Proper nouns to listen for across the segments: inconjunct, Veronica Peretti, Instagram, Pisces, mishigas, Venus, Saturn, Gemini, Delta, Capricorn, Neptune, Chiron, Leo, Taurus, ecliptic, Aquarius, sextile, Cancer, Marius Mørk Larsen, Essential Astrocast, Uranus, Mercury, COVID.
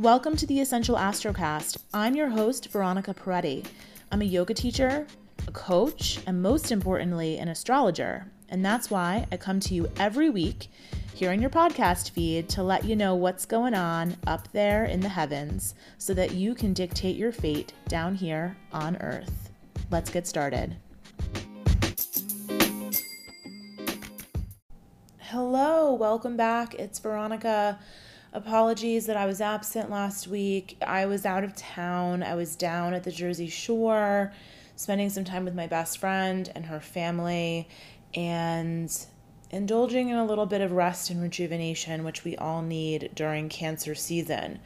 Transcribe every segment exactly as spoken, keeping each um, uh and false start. Welcome to the Essential Astrocast. I'm your host, Veronica Peretti. I'm a yoga teacher, a coach, and most importantly, an astrologer. And that's why I come to you every week here in your podcast feed to let you know what's going on up there in the heavens so that you can dictate your fate down here on Earth. Let's get started. Hello, welcome back. It's Veronica. Apologies that I was absent last week. I was out of town. I was down at the Jersey Shore, spending some time with my best friend and her family, and indulging in a little bit of rest and rejuvenation, which we all need during Cancer season.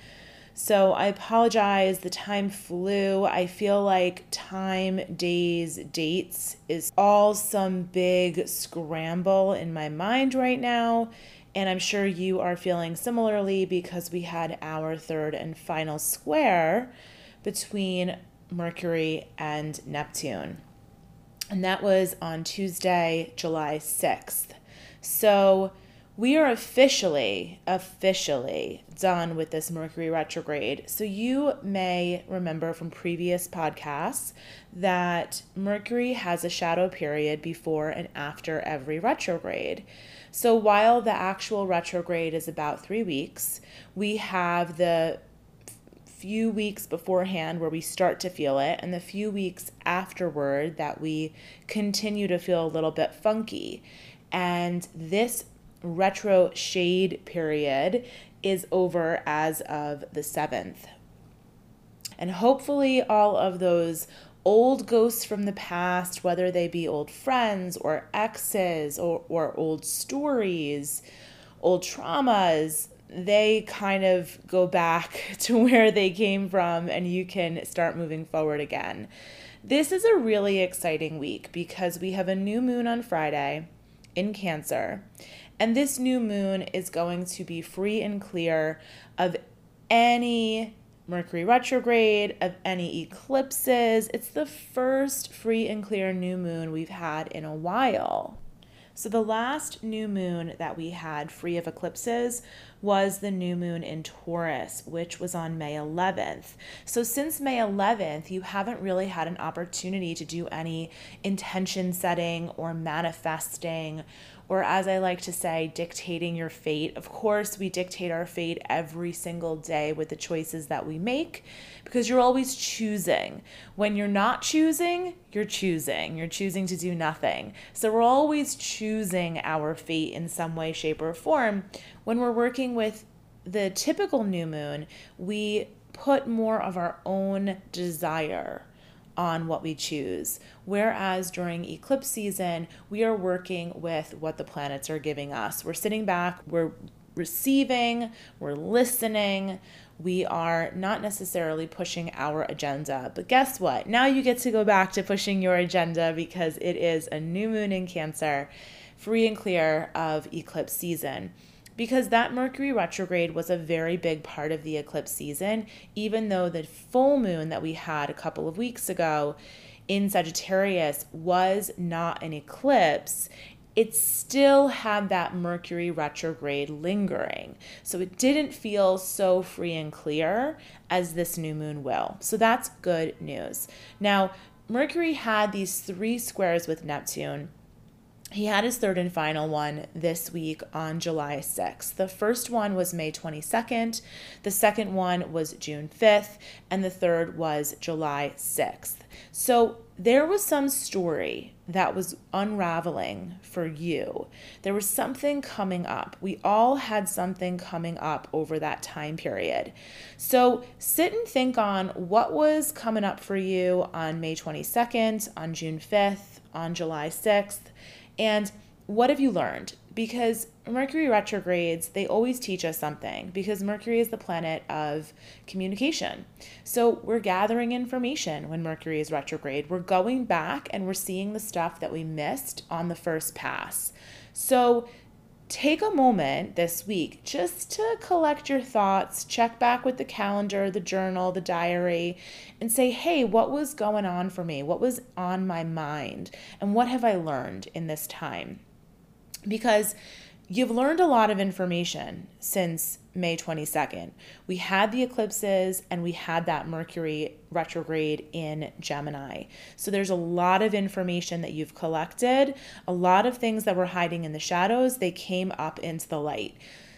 So I apologize. The time flew. I feel like time, days, dates is all some big scramble in my mind right now. And I'm sure you are feeling similarly because we had our third and final square between Mercury and Neptune. And that was on Tuesday, July sixth. So we are officially, officially done with this Mercury retrograde. So you may remember from previous podcasts that Mercury has a shadow period before and after every retrograde. So while the actual retrograde is about three weeks, we have the few weeks beforehand where we start to feel it, and the few weeks afterward that we continue to feel a little bit funky. And this retro shade period is over as of the seventh. And hopefully all of those old ghosts from the past, whether they be old friends or exes or, or old stories, old traumas, they kind of go back to where they came from and you can start moving forward again. This is a really exciting week because we have a new moon on Friday in Cancer, and this new moon is going to be free and clear of any Mercury retrograde, of any eclipses. It's the first free and clear new moon we've had in a while. So the last new moon that we had free of eclipses was the new moon in Taurus, which was on May eleventh. So since May eleventh, you haven't really had an opportunity to do any intention setting or manifesting, or as I like to say, dictating your fate. Of course, we dictate our fate every single day with the choices that we make because you're always choosing. When you're not choosing, you're choosing. You're choosing to do nothing. So we're always choosing our fate in some way, shape, or form. When we're working with the typical new moon, we put more of our own desire on what we choose, whereas during eclipse season, we are working with what the planets are giving us. We're sitting back, we're receiving, we're listening, we are not necessarily pushing our agenda. But guess what? Now you get to go back to pushing your agenda because it is a new moon in Cancer, free and clear of eclipse season. Because that Mercury retrograde was a very big part of the eclipse season, even though the full moon that we had a couple of weeks ago in Sagittarius was not an eclipse, it still had that Mercury retrograde lingering. So it didn't feel so free and clear as this new moon will. So that's good news. Now, Mercury had these three squares with Neptune. He had his third and final one this week on July sixth. The first one was May twenty-second, the second one was June fifth, and the third was July sixth. So there was some story that was unraveling for you. There was something coming up. We all had something coming up over that time period. So sit and think on what was coming up for you on May twenty-second, on June fifth, on July sixth. And what have you learned? Because Mercury retrogrades, they always teach us something because Mercury is the planet of communication. So we're gathering information when Mercury is retrograde. We're going back and we're seeing the stuff that we missed on the first pass. So take a moment this week just to collect your thoughts, check back with the calendar, the journal, the diary, and say, hey, what was going on for me? What was on my mind? And what have I learned in this time? Because you've learned a lot of information since May twenty-second. We had the eclipses and we had that Mercury retrograde in Gemini. So there's a lot of information that you've collected, a lot of things that were hiding in the shadows, they came up into the light.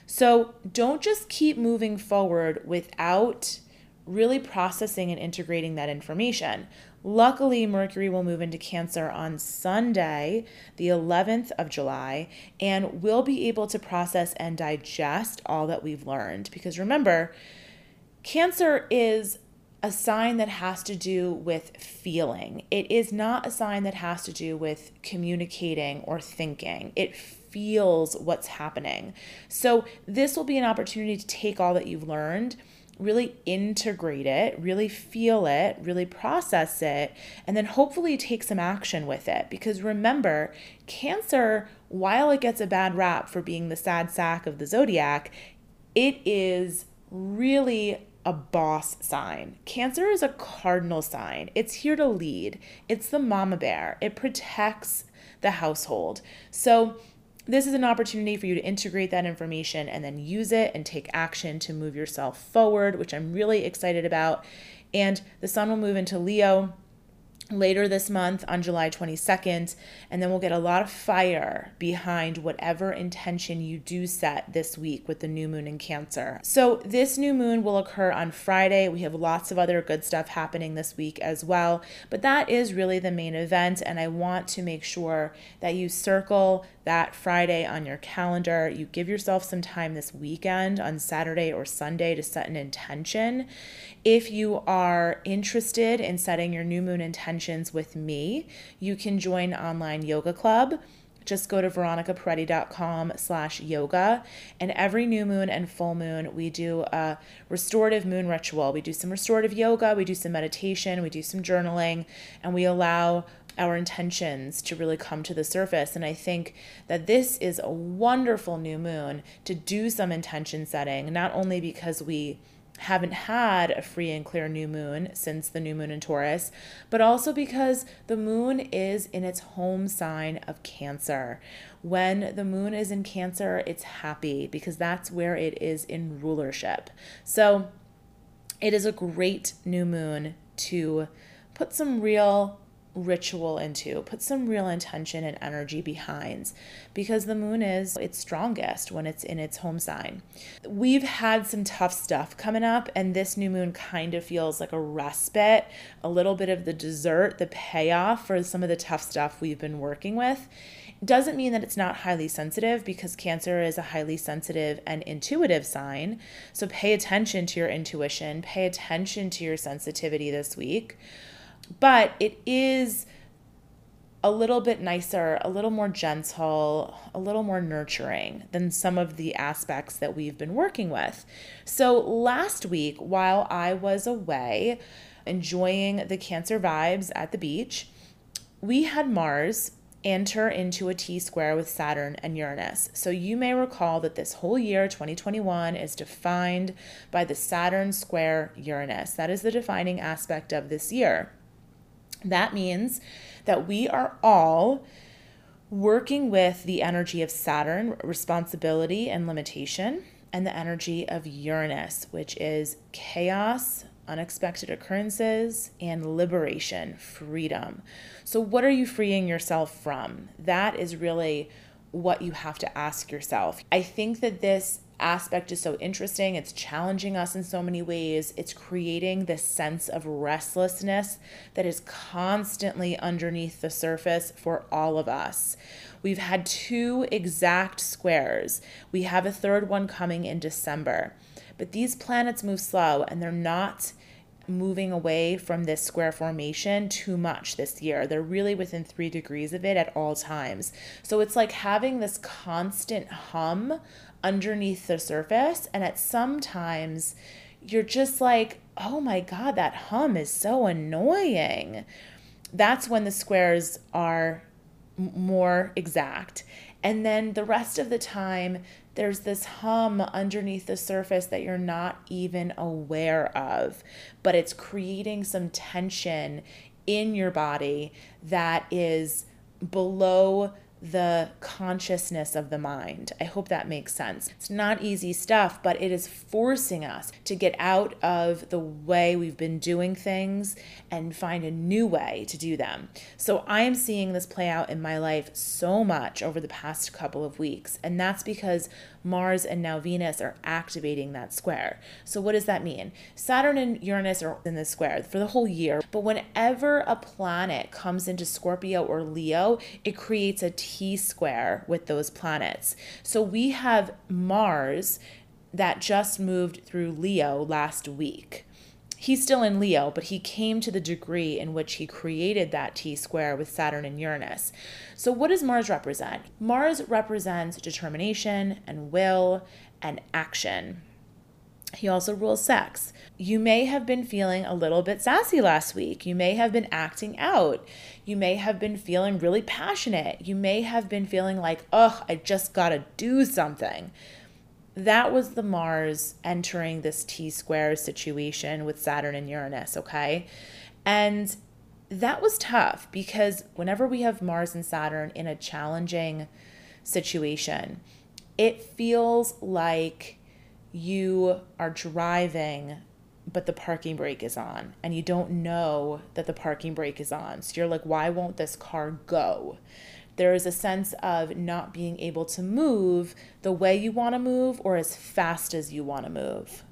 So don't just keep moving forward without really processing and integrating that information. Luckily, Mercury will move into Cancer on Sunday, the eleventh of July, and we'll be able to process and digest all that we've learned. Because remember, Cancer is a sign that has to do with feeling. It is not a sign that has to do with communicating or thinking. It feels what's happening. So this will be an opportunity to take all that you've learned, really integrate it, really feel it, really process it, and then hopefully take some action with it. Because remember, Cancer, while it gets a bad rap for being the sad sack of the zodiac, it is really a boss sign. Cancer is a cardinal sign. It's here to lead. It's the mama bear. It protects the household. So this is an opportunity for you to integrate that information and then use it and take action to move yourself forward, which I'm really excited about. And the sun will move into Leo later this month on July twenty-second, and then we'll get a lot of fire behind whatever intention you do set this week with the new moon in Cancer. So this new moon will occur on Friday. We have lots of other good stuff happening this week as well, but that is really the main event, and I want to make sure that you circle that Friday on your calendar. You give yourself some time this weekend on Saturday or Sunday to set an intention. If you are interested in setting your new moon intention with me, you can join online yoga club. Just go to veronicaperetti dot com slash yoga, and every new moon and full moon we do a restorative moon ritual. We do some restorative yoga, we do some meditation, we do some journaling, and we allow our intentions to really come to the surface. And I think that this is a wonderful new moon to do some intention setting, not only because we haven't had a free and clear new moon since the new moon in Taurus, but also because the moon is in its home sign of Cancer. When the moon is in Cancer, it's happy, because that's where it is in rulership. So it is a great new moon to put some real ritual into, put some real intention and energy behind, because the moon is its strongest when it's in its home sign. We've had some tough stuff coming up, and this new moon kind of feels like a respite, a little bit of the dessert, the payoff for some of the tough stuff we've been working with. Doesn't mean that it's not highly sensitive, because Cancer is a highly sensitive and intuitive sign. So pay attention to your intuition, pay attention to your sensitivity this week. But it is a little bit nicer, a little more gentle, a little more nurturing than some of the aspects that we've been working with. So last week, while I was away enjoying the Cancer vibes at the beach, we had Mars enter into a T-square with Saturn and Uranus. So you may recall that this whole year, twenty twenty-one, is defined by the Saturn square Uranus. That is the defining aspect of this year. That means that we are all working with the energy of Saturn, responsibility and limitation, and the energy of Uranus, which is chaos, unexpected occurrences, and liberation, freedom. So what are you freeing yourself from? That is really what you have to ask yourself. I think that this aspect is so interesting. It's challenging us in so many ways. It's creating this sense of restlessness that is constantly underneath the surface for all of us. We've had two exact squares. We have a third one coming in December. But these planets move slow, and they're not moving away from this square formation too much this year. They're really within three degrees of it at all times. So it's like having this constant hum underneath the surface, and at some times you're just like, oh my God, that hum is so annoying. That's when the squares are more exact. And then the rest of the time, there's this hum underneath the surface that you're not even aware of, but it's creating some tension in your body that is below the consciousness of the mind. I hope that makes sense. It's not easy stuff, but it is forcing us to get out of the way we've been doing things and find a new way to do them. So I am seeing this play out in my life so much over the past couple of weeks, and that's because Mars and now Venus are activating that square. So what does that mean? Saturn and Uranus are in the square for the whole year, but whenever a planet comes into Scorpio or Leo, it creates a T-square with those planets. So we have Mars that just moved through Leo last week. He's still in Leo, but he came to the degree in which he created that T-square with Saturn and Uranus. So what does Mars represent? Mars represents determination and will and action. He also rules sex. You may have been feeling a little bit sassy last week. You may have been acting out. You may have been feeling really passionate. You may have been feeling like, oh, I just gotta do something. That was the Mars entering this T-square situation with Saturn and Uranus, okay? And that was tough, because whenever we have Mars and Saturn in a challenging situation, it feels like you are driving, but the parking brake is on, and you don't know that the parking brake is on. So you're like, why won't this car go? There is a sense of not being able to move the way you want to move or as fast as you want to move.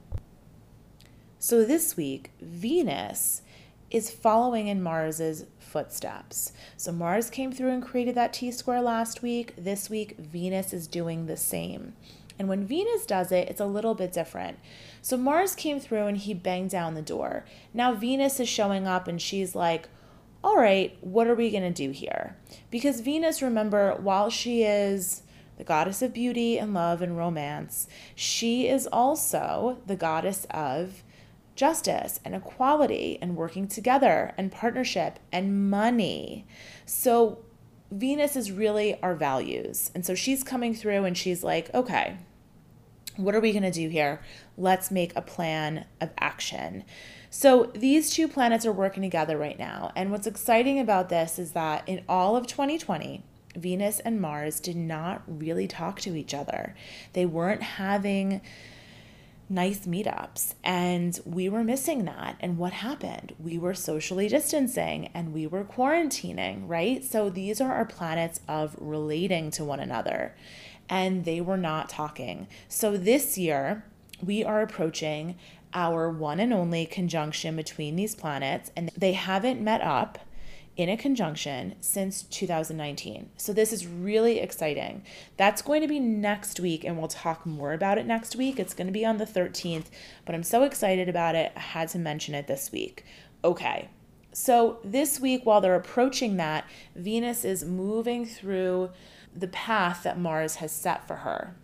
So this week, Venus is following in Mars's footsteps. So Mars came through and created that T-square last week. This week, Venus is doing the same. And when Venus does it, it's a little bit different. So Mars came through and he banged down the door. Now Venus is showing up and she's like, all right, what are we going to do here? Because Venus, remember, while she is the goddess of beauty and love and romance, she is also the goddess of justice and equality and working together and partnership and money. So Venus is really our values. And so she's coming through and she's like, okay, what are we going to do here? Let's make a plan of action. So these two planets are working together right now. And what's exciting about this is that in all of twenty twenty, Venus and Mars did not really talk to each other. They weren't having nice meetups, and we were missing that. And what happened? We were socially distancing and we were quarantining, right? So these are our planets of relating to one another, and they were not talking. So this year we are approaching our one and only conjunction between these planets, and they haven't met up in a conjunction since two thousand nineteen. So this is really exciting. That's going to be next week, and we'll talk more about it next week. It's going to be on the thirteenth, but I'm so excited about it. I had to mention it this week. Okay, so this week, while they're approaching that, Venus is moving through the path that Mars has set for her.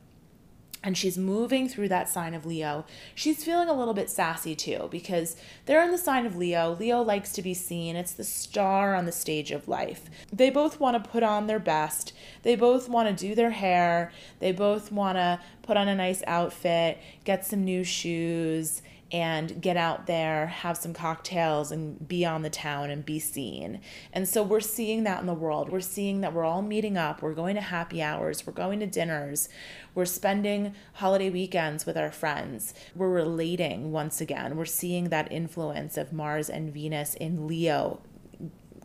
And she's moving through that sign of Leo. She's feeling a little bit sassy too, because they're in the sign of Leo. Leo likes to be seen. It's the star on the stage of life. They both want to put on their best. They both want to do their hair. They both want to put on a nice outfit, get some new shoes, and get out there, have some cocktails, and be on the town and be seen. And so we're seeing that in the world. We're seeing that we're all meeting up. We're going to happy hours. We're going to dinners. We're spending holiday weekends with our friends. We're relating once again. We're seeing that influence of Mars and Venus in Leo,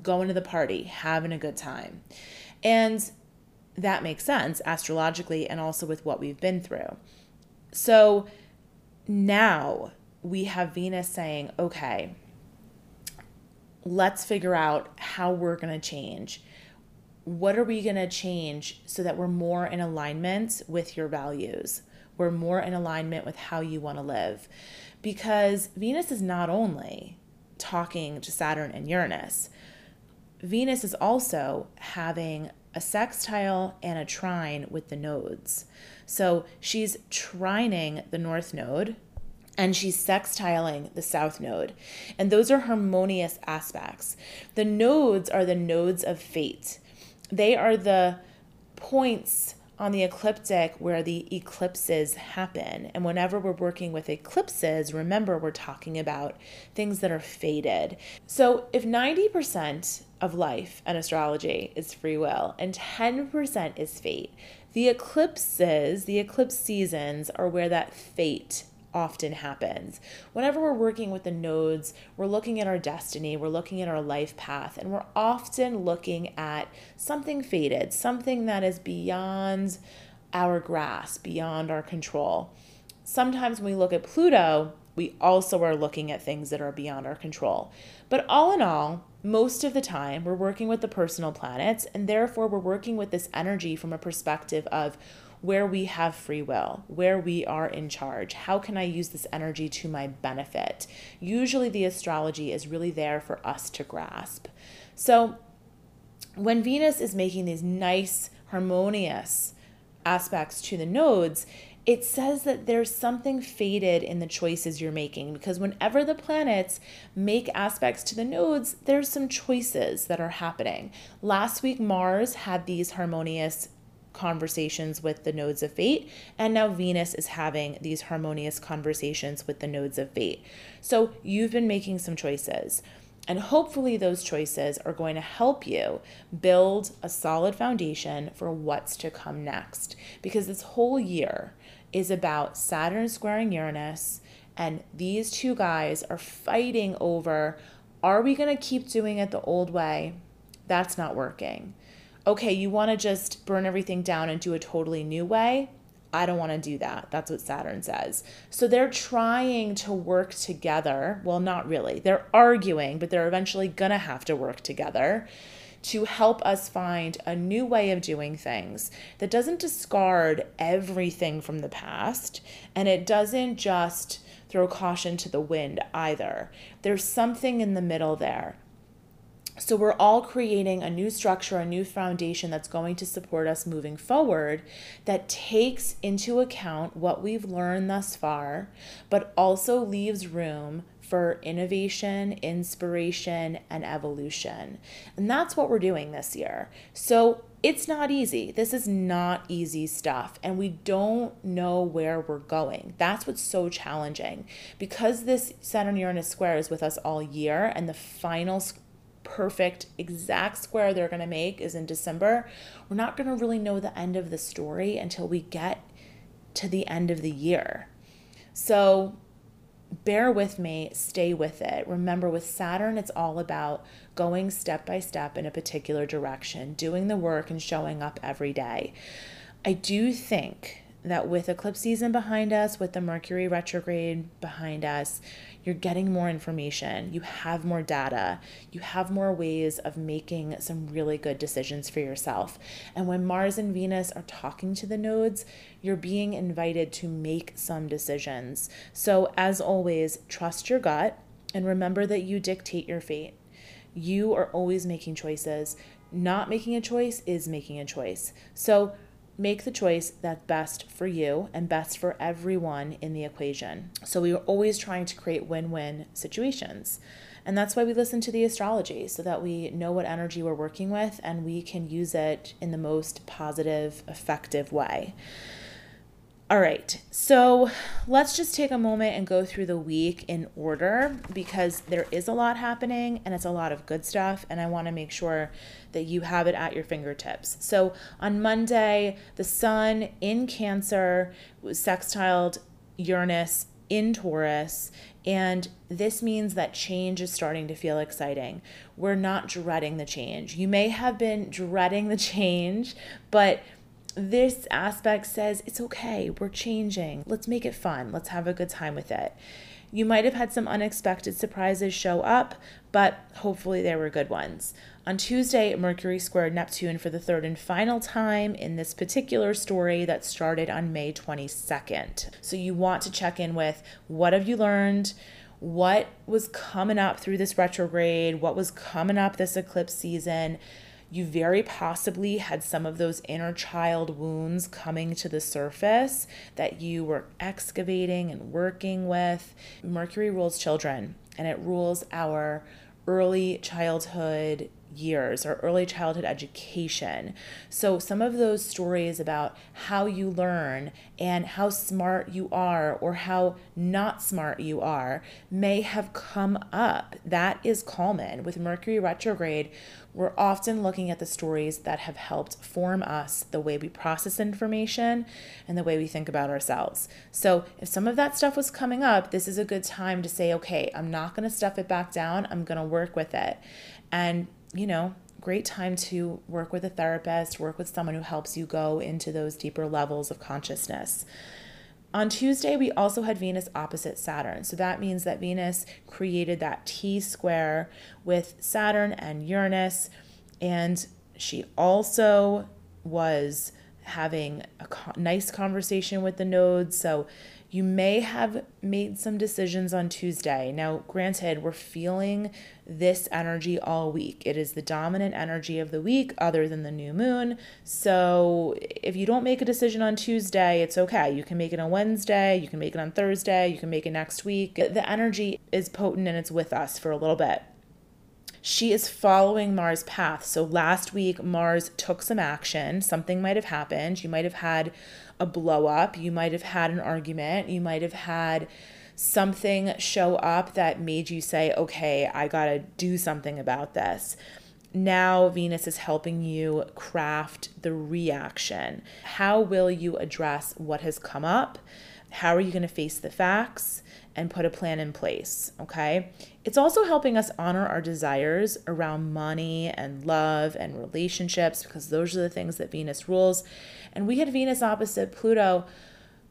going to the party, having a good time. And that makes sense astrologically and also with what we've been through. So now we have Venus saying, okay, let's figure out how we're going to change. What are we going to change so that we're more in alignment with your values? We're more in alignment with how you want to live. Because Venus is not only talking to Saturn and Uranus, Venus is also having a sextile and a trine with the nodes. So she's trining the North Node, and she's sextiling the South Node. And those are harmonious aspects. The nodes are the nodes of fate. They are the points on the ecliptic where the eclipses happen. And whenever we're working with eclipses, remember, we're talking about things that are fated. So if ninety percent of life and astrology is free will, and ten percent is fate. The eclipses, the eclipse seasons are where that fate often happens. Whenever we're working with the nodes, we're looking at our destiny, we're looking at our life path, and we're often looking at something fated, something that is beyond our grasp, beyond our control. Sometimes when we look at Pluto, we also are looking at things that are beyond our control. But all in all, most of the time, we're working with the personal planets, and therefore we're working with this energy from a perspective of where we have free will, where we are in charge. How can I use this energy to my benefit? Usually the astrology is really there for us to grasp. So when Venus is making these nice, harmonious aspects to the nodes, it says that there's something fated in the choices you're making, because whenever the planets make aspects to the nodes, there's some choices that are happening. Last week, Mars had these harmonious conversations with the nodes of fate, and now Venus is having these harmonious conversations with the nodes of fate. So you've been making some choices, and hopefully those choices are going to help you build a solid foundation for what's to come next, because this whole year is about Saturn squaring Uranus, and these two guys are fighting over, are we going to keep doing it the old way? That's not working. Okay, you want to just burn everything down and do a totally new way? I don't want to do that. That's what Saturn says. So they're trying to work together. Well, not really. They're arguing, but they're eventually going to have to work together to help us find a new way of doing things that doesn't discard everything from the past, and it doesn't just throw caution to the wind either. There's something in the middle there. So we're all creating a new structure, a new foundation that's going to support us moving forward, that takes into account what we've learned thus far, but also leaves room for innovation, inspiration, and evolution. And that's what we're doing this year. So it's not easy. This is not easy stuff, and we don't know where we're going. That's what's so challenging. Because this Saturn-Uranus square is with us all year, and the final square, perfect exact square they're going to make is in December. We're not going to really know the end of the story until we get to the end of the year. So bear with me, stay with it. Remember, with Saturn, it's all about going step by step in a particular direction, doing the work and showing up every day. I do think that with eclipse season behind us, with the Mercury retrograde behind us, you're getting more information, you have more data, you have more ways of making some really good decisions for yourself. And when Mars and Venus are talking to the nodes, you're being invited to make some decisions. So as always, trust your gut and remember that you dictate your fate. You are always making choices. Not making a choice is making a choice. So make the choice that's best for you and best for everyone in the equation. So we are always trying to create win-win situations. And that's why we listen to the astrology, so that we know what energy we're working with and we can use it in the most positive, effective way. All right, so let's just take a moment and go through the week in order, because there is a lot happening and it's a lot of good stuff, and I want to make sure that you have it at your fingertips. So on Monday, the sun in Cancer was sextiled Uranus in Taurus, and this means that change is starting to feel exciting. We're not dreading the change. You may have been dreading the change, but this aspect says it's okay, we're changing. Let's make it fun. Let's have a good time with it. You might have had some unexpected surprises show up, but hopefully they were good ones. On Tuesday, Mercury squared Neptune for the third and final time in this particular story that started on May twenty-second. So you want to check in with, what have you learned? What was coming up through this retrograde? What was coming up this eclipse season? You very possibly had some of those inner child wounds coming to the surface that you were excavating and working with. Mercury rules children, and it rules our early childhood years or early childhood education. So some of those stories about how you learn and how smart you are or how not smart you are may have come up. That is common. With Mercury retrograde, we're often looking at the stories that have helped form us, the way we process information and the way we think about ourselves. So if some of that stuff was coming up, this is a good time to say, okay, I'm not going to stuff it back down. I'm going to work with it. And, you know, great time to work with a therapist, work with someone who helps you go into those deeper levels of consciousness. On Tuesday, we also had Venus opposite Saturn. So that means that Venus created that T square with Saturn and Uranus. And she also was having a nice conversation with the nodes. So you may have made some decisions on Tuesday. Now, granted, we're feeling this energy all week. It is the dominant energy of the week other than the new moon. So if you don't make a decision on Tuesday, it's okay. You can make it on Wednesday. You can make it on Thursday. You can make it next week. The energy is potent and it's with us for a little bit. She is following Mars' path. So last week, Mars took some action. Something might have happened. You might have had a blow up. You might have had an argument. You might have had something show up that made you say, okay, I got to do something about this. Now Venus is helping you craft the reaction. How will you address what has come up? How are you going to face the facts and put a plan in place? Okay. It's also helping us honor our desires around money and love and relationships, because those are the things that Venus rules. And we had Venus opposite Pluto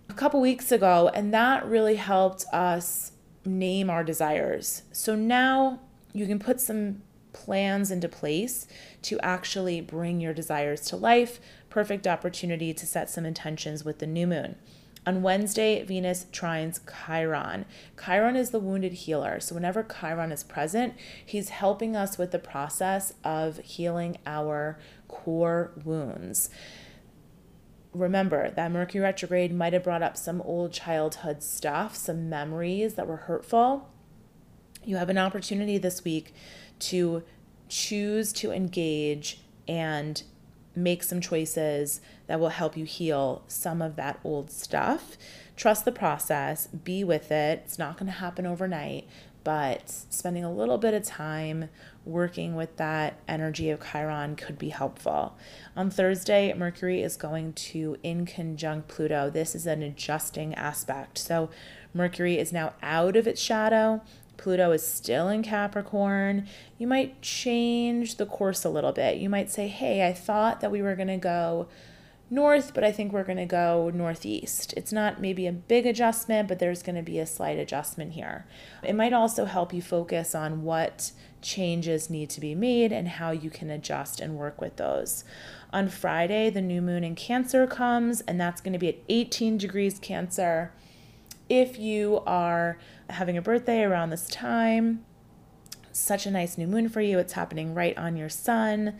a couple weeks ago, and that really helped us name our desires. So now you can put some plans into place to actually bring your desires to life. Perfect opportunity to set some intentions with the new moon. On Wednesday, Venus trines Chiron. Chiron is the wounded healer. So whenever Chiron is present, he's helping us with the process of healing our core wounds. Remember that Mercury retrograde might have brought up some old childhood stuff, some memories that were hurtful. You have an opportunity this week to choose to engage and make some choices that will help you heal some of that old stuff. Trust the process, be with it. It's not going to happen overnight, but spending a little bit of time working with that energy of Chiron could be helpful. On Thursday, Mercury is going to inconjunct Pluto. This is an adjusting aspect. So Mercury is now out of its shadow. Pluto is still in Capricorn. You might change the course a little bit. You might say, hey, I thought that we were going to go north, but I think we're going to go northeast. It's not maybe a big adjustment, but there's going to be a slight adjustment here. It might also help you focus on what changes need to be made and how you can adjust and work with those. On Friday, the new moon in Cancer comes, and that's going to be at eighteen degrees Cancer. If you are having a birthday around this time, such a nice new moon for you. It's happening right on your sun,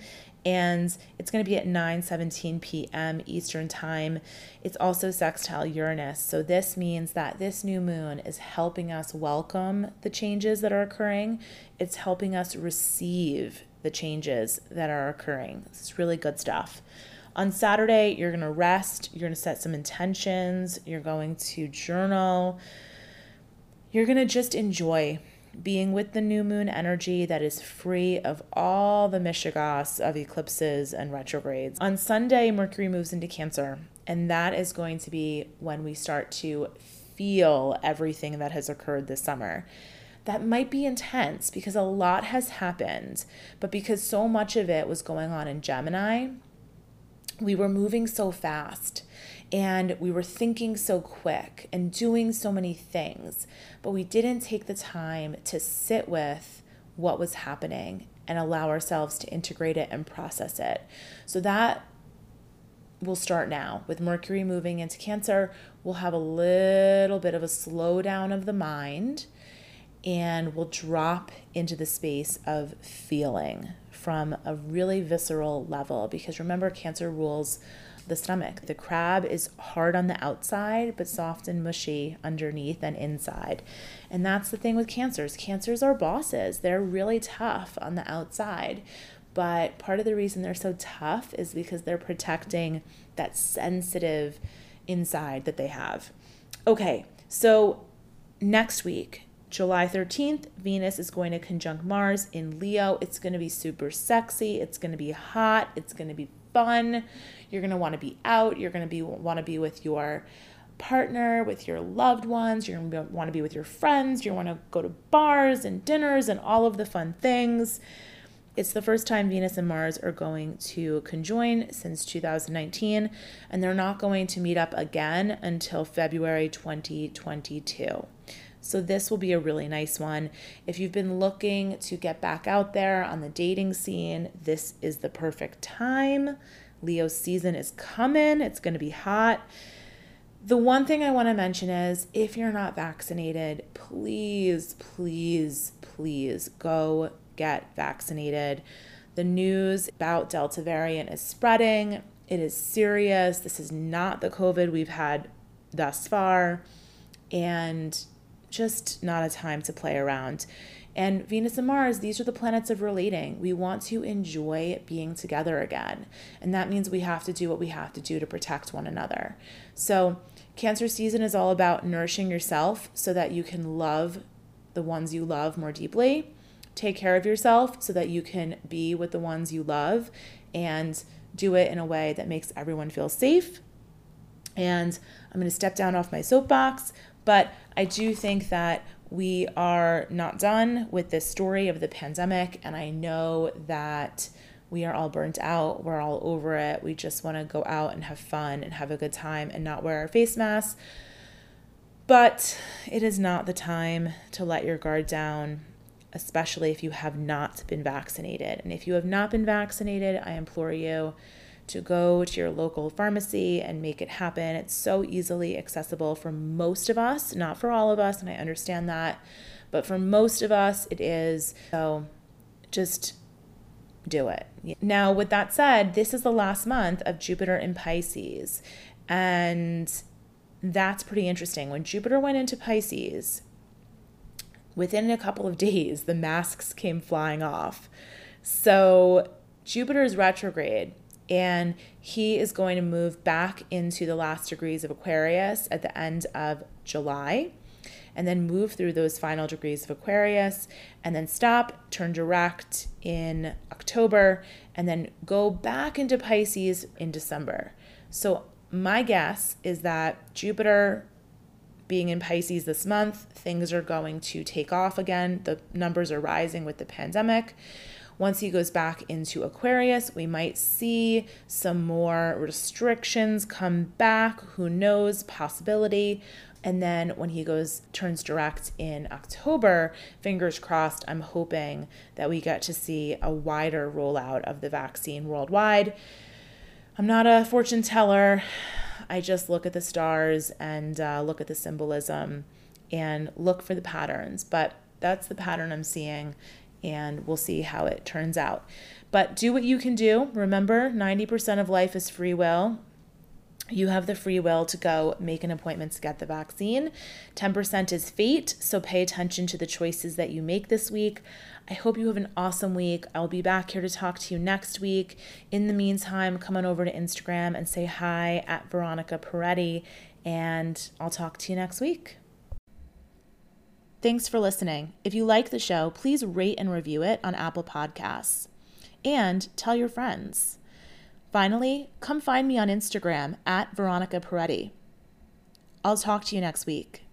and it's going to be at nine seventeen p.m. Eastern time. It's also sextile Uranus. So this means that this new moon is helping us welcome the changes that are occurring. It's helping us receive the changes that are occurring. It's really good stuff. On Saturday, you're going to rest, you're going to set some intentions, you're going to journal, you're going to just enjoy being with the new moon energy that is free of all the mishigas of eclipses and retrogrades. On Sunday, Mercury moves into Cancer, and that is going to be when we start to feel everything that has occurred this summer. That might be intense because a lot has happened, but because so much of it was going on in Gemini, we were moving so fast and we were thinking so quick and doing so many things, but we didn't take the time to sit with what was happening and allow ourselves to integrate it and process it. So that will start now. With Mercury moving into Cancer, we'll have a little bit of a slowdown of the mind, and we'll drop into the space of feeling from a really visceral level, because remember, Cancer rules the stomach. The crab is hard on the outside, but soft and mushy underneath and inside. And that's the thing with cancers. Cancers are bosses. They're really tough on the outside, But part of the reason they're so tough is because they're protecting that sensitive inside that they have. Okay, so next week, July thirteenth, Venus is going to conjunct Mars in Leo. It's going to be super sexy. It's going to be hot. It's going to be fun. You're going to want to be out. You're going to be want to be with your partner, with your loved ones. You're going to want to be with your friends. You want to go to bars and dinners and all of the fun things. It's the first time Venus and Mars are going to conjoin since two thousand nineteen, and they're not going to meet up again until February twenty twenty-two. So this will be a really nice one. If you've been looking to get back out there on the dating scene, this is the perfect time. Leo season is coming. It's going to be hot. The one thing I want to mention is if you're not vaccinated, please, please, please go get vaccinated. The news about Delta variant is spreading. It is serious. This is not the COVID we've had thus far. And just not a time to play around. And Venus and Mars, these are the planets of relating. We want to enjoy being together again. And that means we have to do what we have to do to protect one another. So Cancer season is all about nourishing yourself so that you can love the ones you love more deeply. Take care of yourself so that you can be with the ones you love and do it in a way that makes everyone feel safe. And I'm going to step down off my soapbox, but I do think that we are not done with this story of the pandemic, and I know that we are all burnt out. We're all over it. We just want to go out and have fun and have a good time and not wear our face masks. But it is not the time to let your guard down, especially if you have not been vaccinated. And if you have not been vaccinated, I implore you to go to your local pharmacy and make it happen. It's so easily accessible for most of us, not for all of us, and I understand that, but for most of us it is. So just do it. Now, with that said, this is the last month of Jupiter in Pisces, and that's pretty interesting. When Jupiter went into Pisces, within a couple of days, the masks came flying off. So Jupiter is retrograde, and he is going to move back into the last degrees of Aquarius at the end of July, and then move through those final degrees of Aquarius, and then stop, turn direct in October, and then go back into Pisces in December. So my guess is that Jupiter being in Pisces this month, things are going to take off again. The numbers are rising with the pandemic. Once he goes back into Aquarius, we might see some more restrictions come back. Who knows? Possibility. And then when he goes, turns direct in October, fingers crossed, I'm hoping that we get to see a wider rollout of the vaccine worldwide. I'm not a fortune teller. I just look at the stars and uh, look at the symbolism and look for the patterns. But that's the pattern I'm seeing, and we'll see how it turns out. But do what you can do. Remember, ninety percent of life is free will. You have the free will to go make an appointment to get the vaccine. ten percent is fate, so pay attention to the choices that you make this week. I hope you have an awesome week. I'll be back here to talk to you next week. In the meantime, come on over to Instagram and say hi at Veronica Peretti, and I'll talk to you next week. Thanks for listening. If you like the show, please rate and review it on Apple Podcasts and tell your friends. Finally, come find me on Instagram at Veronica Peretti. I'll talk to you next week.